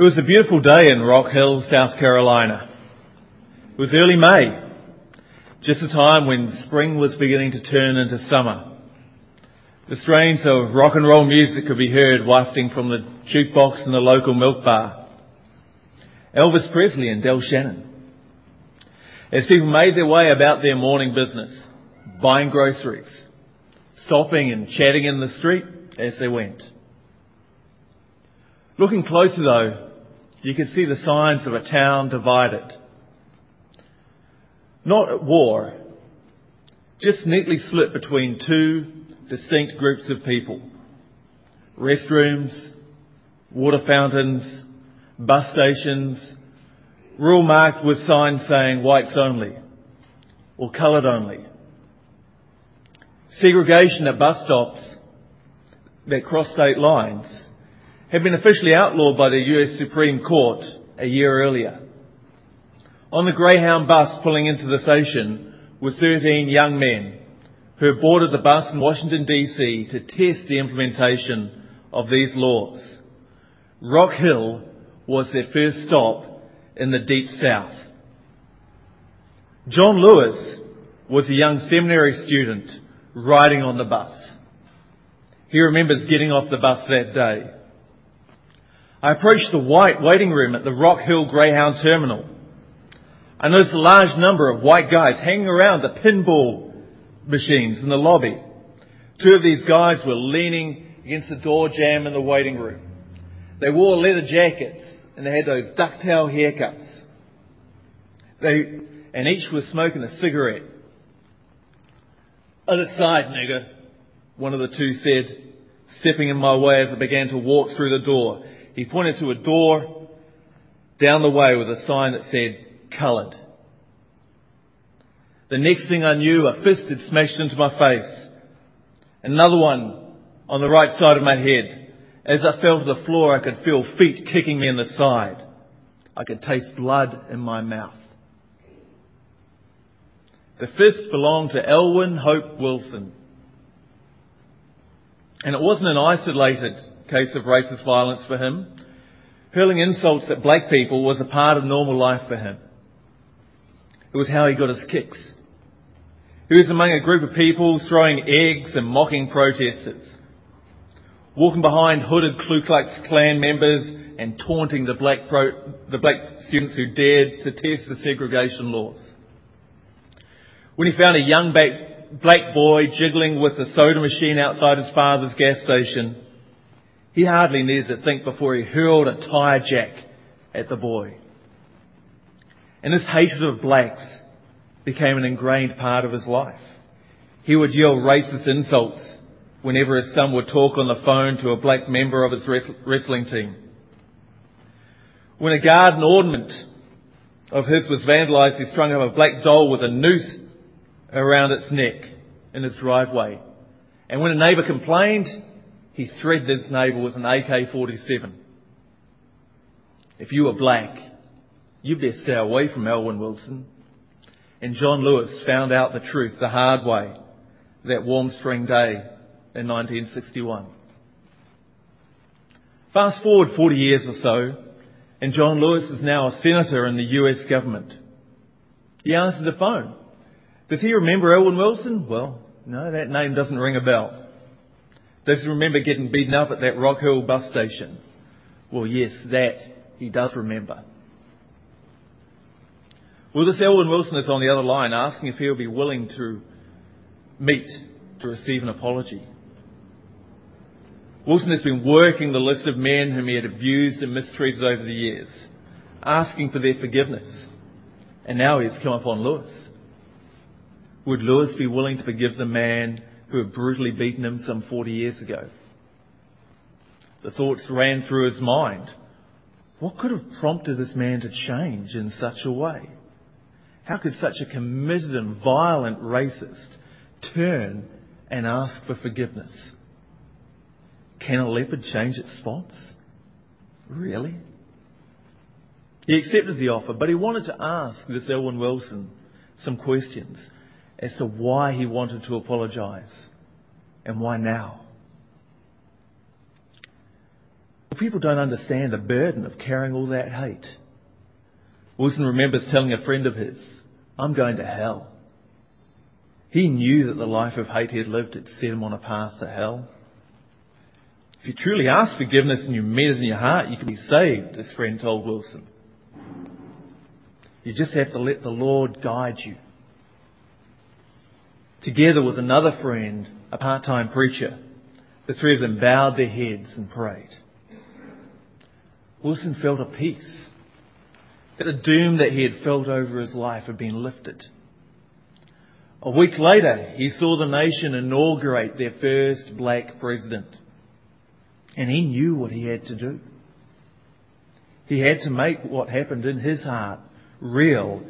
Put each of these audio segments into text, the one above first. It was a beautiful day in Rock Hill, South Carolina. It was early May, just the time when spring was beginning to turn into summer. The strains of rock and roll music could be heard wafting from the jukebox in the local milk bar. Elvis Presley and Del Shannon. As people made their way about their morning business, buying groceries, stopping and chatting in the street as they went. Looking closer though, you could see the signs of a town divided. Not at war, just neatly split between two distinct groups of people. Restrooms, water fountains, bus stations, were all marked with signs saying whites only, or coloured only. Segregation at bus stops that cross state lines had been officially outlawed by the US Supreme Court a year earlier. On the Greyhound bus pulling into the station were 13 young men who had boarded the bus in Washington DC to test the implementation of these laws. Rock Hill was their first stop in the Deep South. John Lewis was a young seminary student riding on the bus. He remembers getting off the bus that day. I approached the white waiting room at the Rock Hill Greyhound terminal. I noticed a large number of white guys hanging around the pinball machines in the lobby. Two of these guys were leaning against the door jamb in the waiting room. They wore leather jackets and they had those ducktail haircuts. And each was smoking a cigarette. "Other side, nigger," one of the two said, stepping in my way as I began to walk through the door. He pointed to a door down the way with a sign that said, "Coloured." The next thing I knew, a fist had smashed into my face. Another one on the right side of my head. As I fell to the floor, I could feel feet kicking me in the side. I could taste blood in my mouth. The fist belonged to Elwin Hope Wilson. And it wasn't an isolated case of racist violence for him. Hurling insults at black people was a part of normal life for him. It was how he got his kicks. He was among a group of people throwing eggs and mocking protesters, walking behind hooded Ku Klux Klan members and taunting the black students who dared to test the segregation laws. When he found a young black boy jiggling with a soda machine outside his father's gas station, he hardly needed to think before he hurled a tire jack at the boy. And this hatred of blacks became an ingrained part of his life. He would yell racist insults whenever his son would talk on the phone to a black member of his wrestling team. When a garden ornament of his was vandalised, he strung up a black doll with a noose around its neck in his driveway. And when a neighbour complained, he threatened his neighbour with an AK-47. If you were black, you'd best stay away from Elwin Wilson. And John Lewis found out the truth the hard way that warm spring day in 1961. Fast forward 40 years or so, and John Lewis is now a senator in the US government. He answers the phone. Does he remember Elwin Wilson? Well, no, that name doesn't ring a bell. Does he remember getting beaten up at that Rock Hill bus station? Well, yes, that he does remember. Well, this Elwin Wilson is on the other line asking if he'll be willing to meet to receive an apology. Wilson has been working the list of men whom he had abused and mistreated over the years, asking for their forgiveness. And now he's come upon Lewis. Would Lewis be willing to forgive the man who had brutally beaten him some 40 years ago? The thoughts ran through his mind. What could have prompted this man to change in such a way? How could such a committed and violent racist turn and ask for forgiveness? Can a leopard change its spots? Really? He accepted the offer, but he wanted to ask this Elwin Wilson some questions as to why he wanted to apologise and why now. The people don't understand the burden of carrying all that hate. Wilson remembers telling a friend of his, "I'm going to hell." He knew that the life of hate he had lived had set him on a path to hell. If you truly ask forgiveness and you mean it in your heart, you can be saved, this friend told Wilson. You just have to let the Lord guide you. Together with another friend, a part-time preacher, the three of them bowed their heads and prayed. Wilson felt a peace, that a doom that he had felt over his life had been lifted. A week later, he saw the nation inaugurate their first black president. And he knew what he had to do. He had to make what happened in his heart real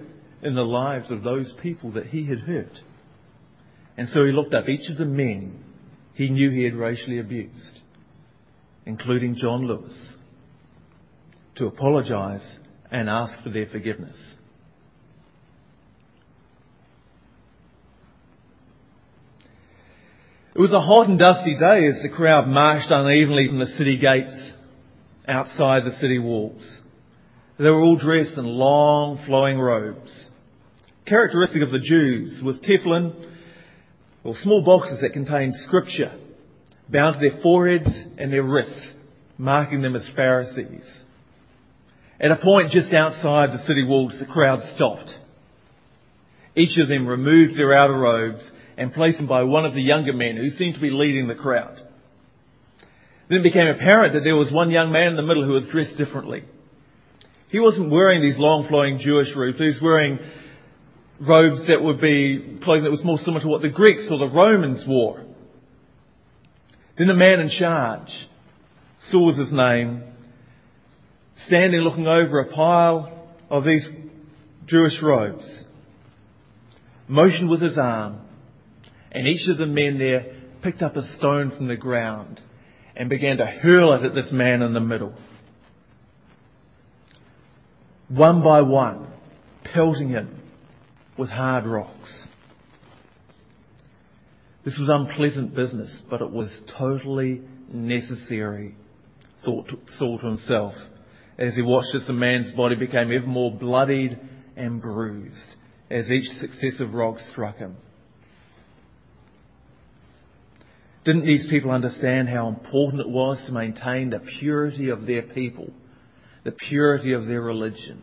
in the lives of those people that he had hurt. And so he looked up each of the men he knew he had racially abused, including John Lewis, to apologise and ask for their forgiveness. It was a hot and dusty day as the crowd marched unevenly from the city gates outside the city walls. They were all dressed in long flowing robes, characteristic of the Jews, with tefillin, or small boxes that contained scripture, bound to their foreheads and their wrists, marking them as Pharisees. At a point just outside the city walls, the crowd stopped. Each of them removed their outer robes and placed them by one of the younger men who seemed to be leading the crowd. Then it became apparent that there was one young man in the middle who was dressed differently. He wasn't wearing these long flowing Jewish robes. He was wearing robes that would be clothing that was more similar to what the Greeks or the Romans wore. Then the man in charge, Saul was his name, standing looking over a pile of these Jewish robes, motioned with his arm, and each of the men there picked up a stone from the ground and began to hurl it at this man in the middle. One by one, pelting him with hard rocks. This was unpleasant business, but it was totally necessary, thought Saul to himself, as he watched as the man's body became ever more bloodied and bruised as each successive rock struck him. Didn't these people understand how important it was to maintain the purity of their people, the purity of their religion?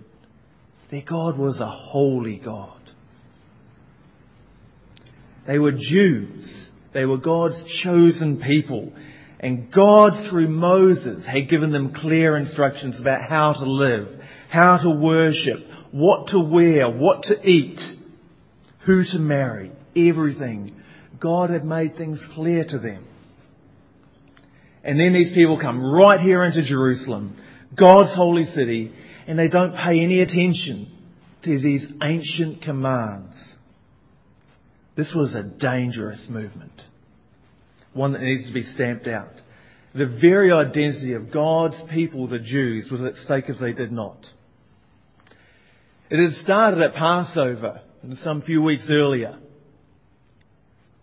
Their God was a holy God. They were Jews. They were God's chosen people. And God, through Moses, had given them clear instructions about how to live, how to worship, what to wear, what to eat, who to marry, everything. God had made things clear to them. And then these people come right here into Jerusalem, God's holy city, and they don't pay any attention to these ancient commands. This was a dangerous movement, one that needs to be stamped out. The very identity of God's people, the Jews, was at stake if they did not. It had started at Passover, some few weeks earlier,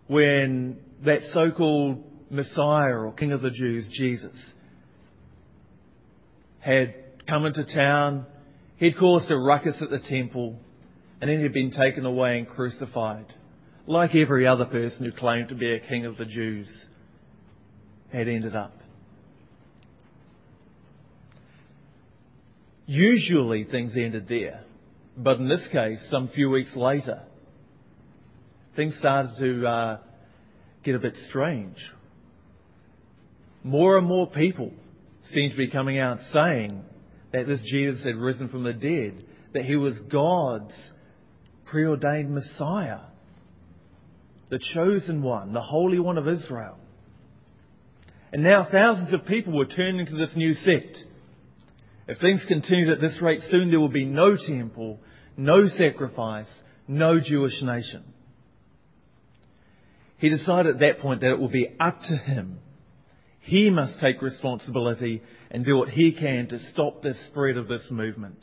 when that so-called Messiah or King of the Jews, Jesus, had come into town. He'd caused a ruckus at the temple, and then he'd been taken away and crucified, like every other person who claimed to be a King of the Jews had ended up. Usually things ended there, but in this case, some few weeks later, things started to get a bit strange. More and more people seemed to be coming out saying that this Jesus had risen from the dead, that he was God's preordained Messiah, the chosen one, the Holy One of Israel. And now thousands of people were turning to this new sect. If things continued at this rate, soon there would be no temple, no sacrifice, no Jewish nation. He decided at that point that it would be up to him. He must take responsibility and do what he can to stop the spread of this movement.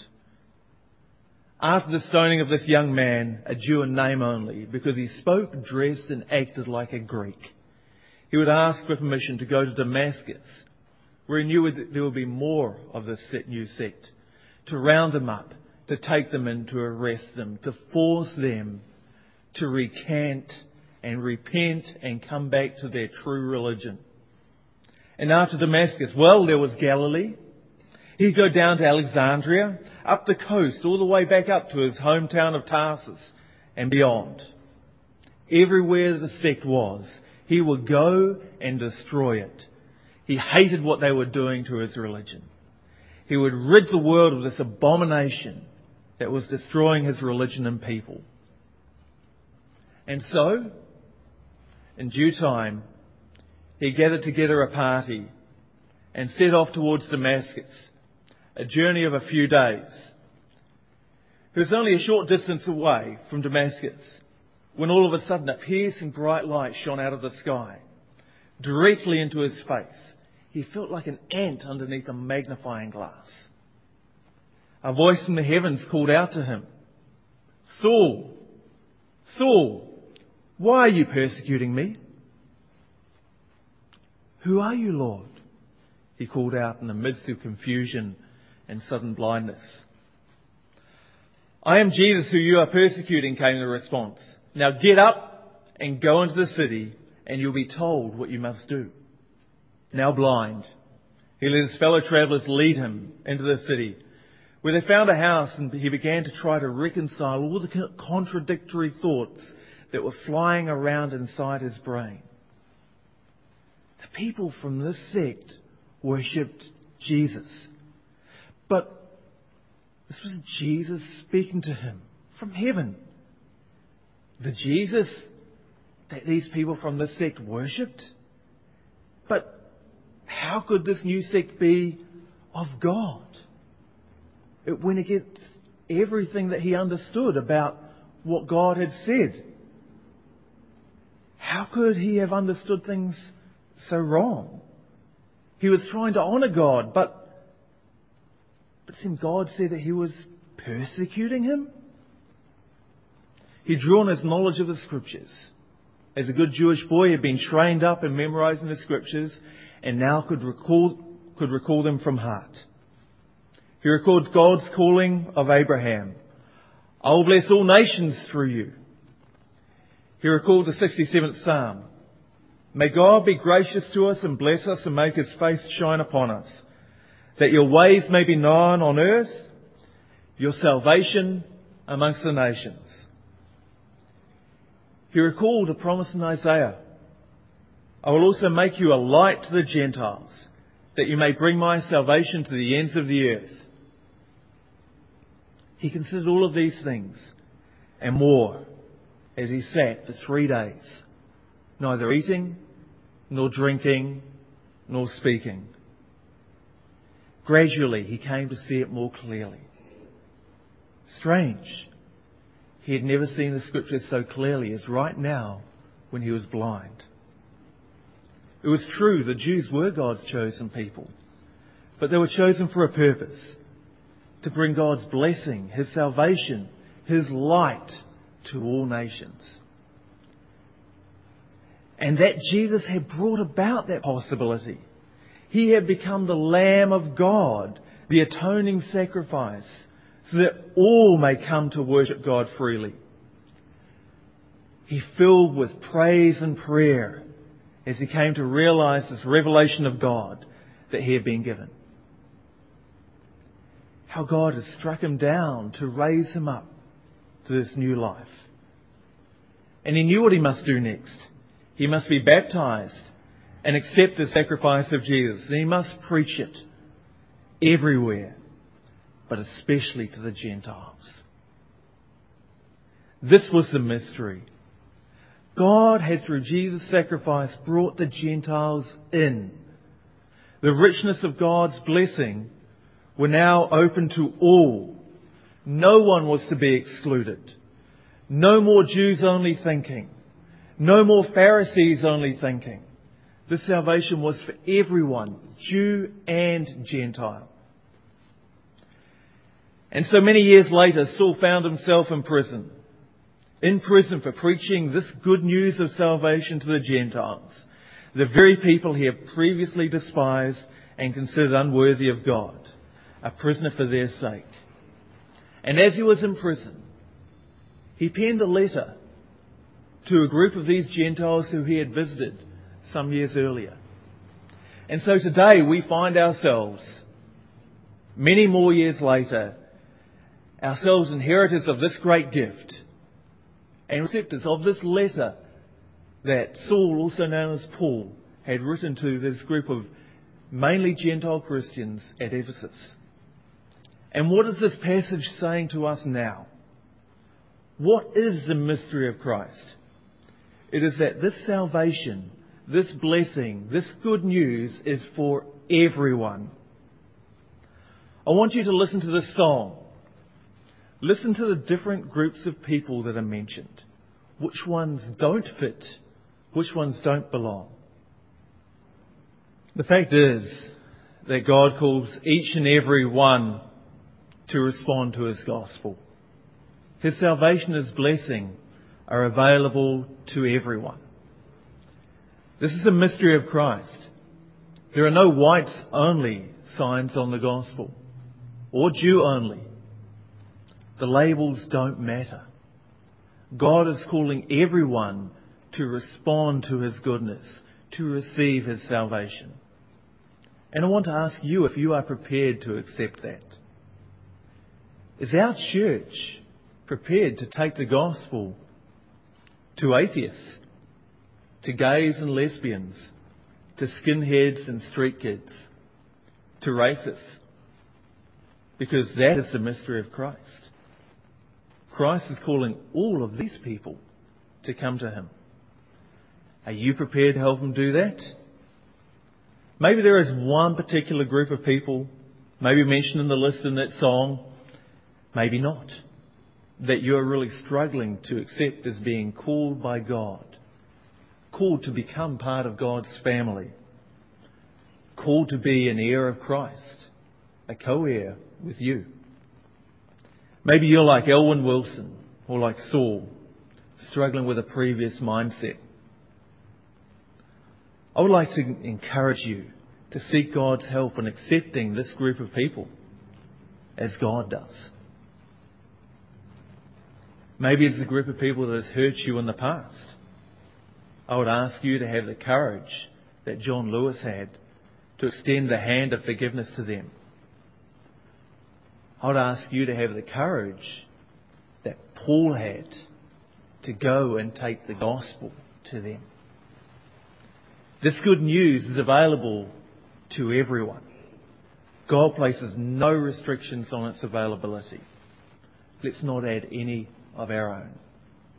After the stoning of this young man, a Jew in name only, because he spoke, dressed and acted like a Greek, he would ask for permission to go to Damascus, wherein there will be more of this new sect, to round them up, to take them in, to arrest them, to force them to recant and repent and come back to their true religion. And after Damascus, well, there was Galilee. He'd go down to Alexandria, up the coast, all the way back up to his hometown of Tarsus and beyond. Everywhere the sect was, he would go and destroy it. He hated what they were doing to his religion. He would rid the world of this abomination that was destroying his religion and people. And so, in due time, he gathered together a party and set off towards Damascus, a journey of a few days. He was only a short distance away from Damascus when all of a sudden a piercing bright light shone out of the sky, directly into his face. He felt like an ant underneath a magnifying glass. A voice from the heavens called out to him, "Saul, Saul, why are you persecuting me?" "Who are you, Lord?" he called out in the midst of confusion and sudden blindness. "I am Jesus who you are persecuting," came the response. "Now get up and go into the city and you'll be told what you must do." Now blind, he let his fellow travellers lead him into the city, where they found a house, and he began to try to reconcile all the contradictory thoughts that were flying around inside his brain. The people from this sect worshipped Jesus. But this was Jesus speaking to him from heaven. The Jesus that these people from this sect worshipped? But how could this new sect be of God? It went against everything that he understood about what God had said. How could he have understood things so wrong? He was trying to honour God, but seemed God said that he was persecuting him? He drew on his knowledge of the Scriptures. As a good Jewish boy, he had been trained up in memorising the Scriptures and now could recall them from heart. He recalled God's calling of Abraham. "I will bless all nations through you." He recalled the 67th Psalm. "May God be gracious to us and bless us and make his face shine upon us, that your ways may be known on earth, your salvation amongst the nations." He recalled a promise in Isaiah. "I will also make you a light to the Gentiles, that you may bring my salvation to the ends of the earth." He considered all of these things and more as he sat for 3 days, neither eating, nor drinking, nor speaking. Gradually he came to see it more clearly. Strange. He had never seen the Scriptures so clearly as right now when he was blind. It was true, the Jews were God's chosen people, but they were chosen for a purpose, to bring God's blessing, his salvation, his light to all nations. And that Jesus had brought about that possibility. He had become the Lamb of God, the atoning sacrifice, so that all may come to worship God freely. He filled with praise and prayer as he came to realise this revelation of God that he had been given. How God has struck him down to raise him up to this new life. And he knew what he must do next. He must be baptised and accept the sacrifice of Jesus. And he must preach it everywhere, but especially to the Gentiles. This was the mystery. God had, through Jesus' sacrifice, brought the Gentiles in. The richness of God's blessing were now open to all. No one was to be excluded. No more Jews only thinking. No more Pharisees only thinking. This salvation was for everyone, Jew and Gentile. And so many years later, Saul found himself in prison for preaching this good news of salvation to the Gentiles, the very people he had previously despised and considered unworthy of God, a prisoner for their sake. And as he was in prison, he penned a letter to a group of these Gentiles who he had visited some years earlier. And so today we find ourselves, many more years later, ourselves inheritors of this great gift and receptors of this letter that Saul, also known as Paul, had written to this group of mainly Gentile Christians at Ephesus. And what is this passage saying to us now? What is the mystery of Christ? It is that this salvation, this blessing, this good news is for everyone. I want you to listen to this song. Listen to the different groups of people that are mentioned. Which ones don't fit? Which ones don't belong? The fact is that God calls each and every one to respond to His gospel. His salvation, His blessing are available to everyone. This is the mystery of Christ. There are no whites only signs on the gospel, or Jew only. The labels don't matter. God is calling everyone to respond to His goodness, to receive His salvation. And I want to ask you if you are prepared to accept that. Is our church prepared to take the gospel to atheists, to gays and lesbians, to skinheads and street kids, to racists? Because that is the mystery of Christ. Christ is calling all of these people to come to Him. Are you prepared to help Him do that? Maybe there is one particular group of people, maybe mentioned in the list in that song, maybe not, that you are really struggling to accept as being called by God. Called to become part of God's family. Called to be an heir of Christ. A co-heir with you. Maybe you're like Elwin Wilson or like Saul, struggling with a previous mindset. I would like to encourage you to seek God's help in accepting this group of people as God does. Maybe it's a group of people that has hurt you in the past. I would ask you to have the courage that John Lewis had to extend the hand of forgiveness to them. I would ask you to have the courage that Paul had to go and take the gospel to them. This good news is available to everyone. God places no restrictions on its availability. Let's not add any of our own.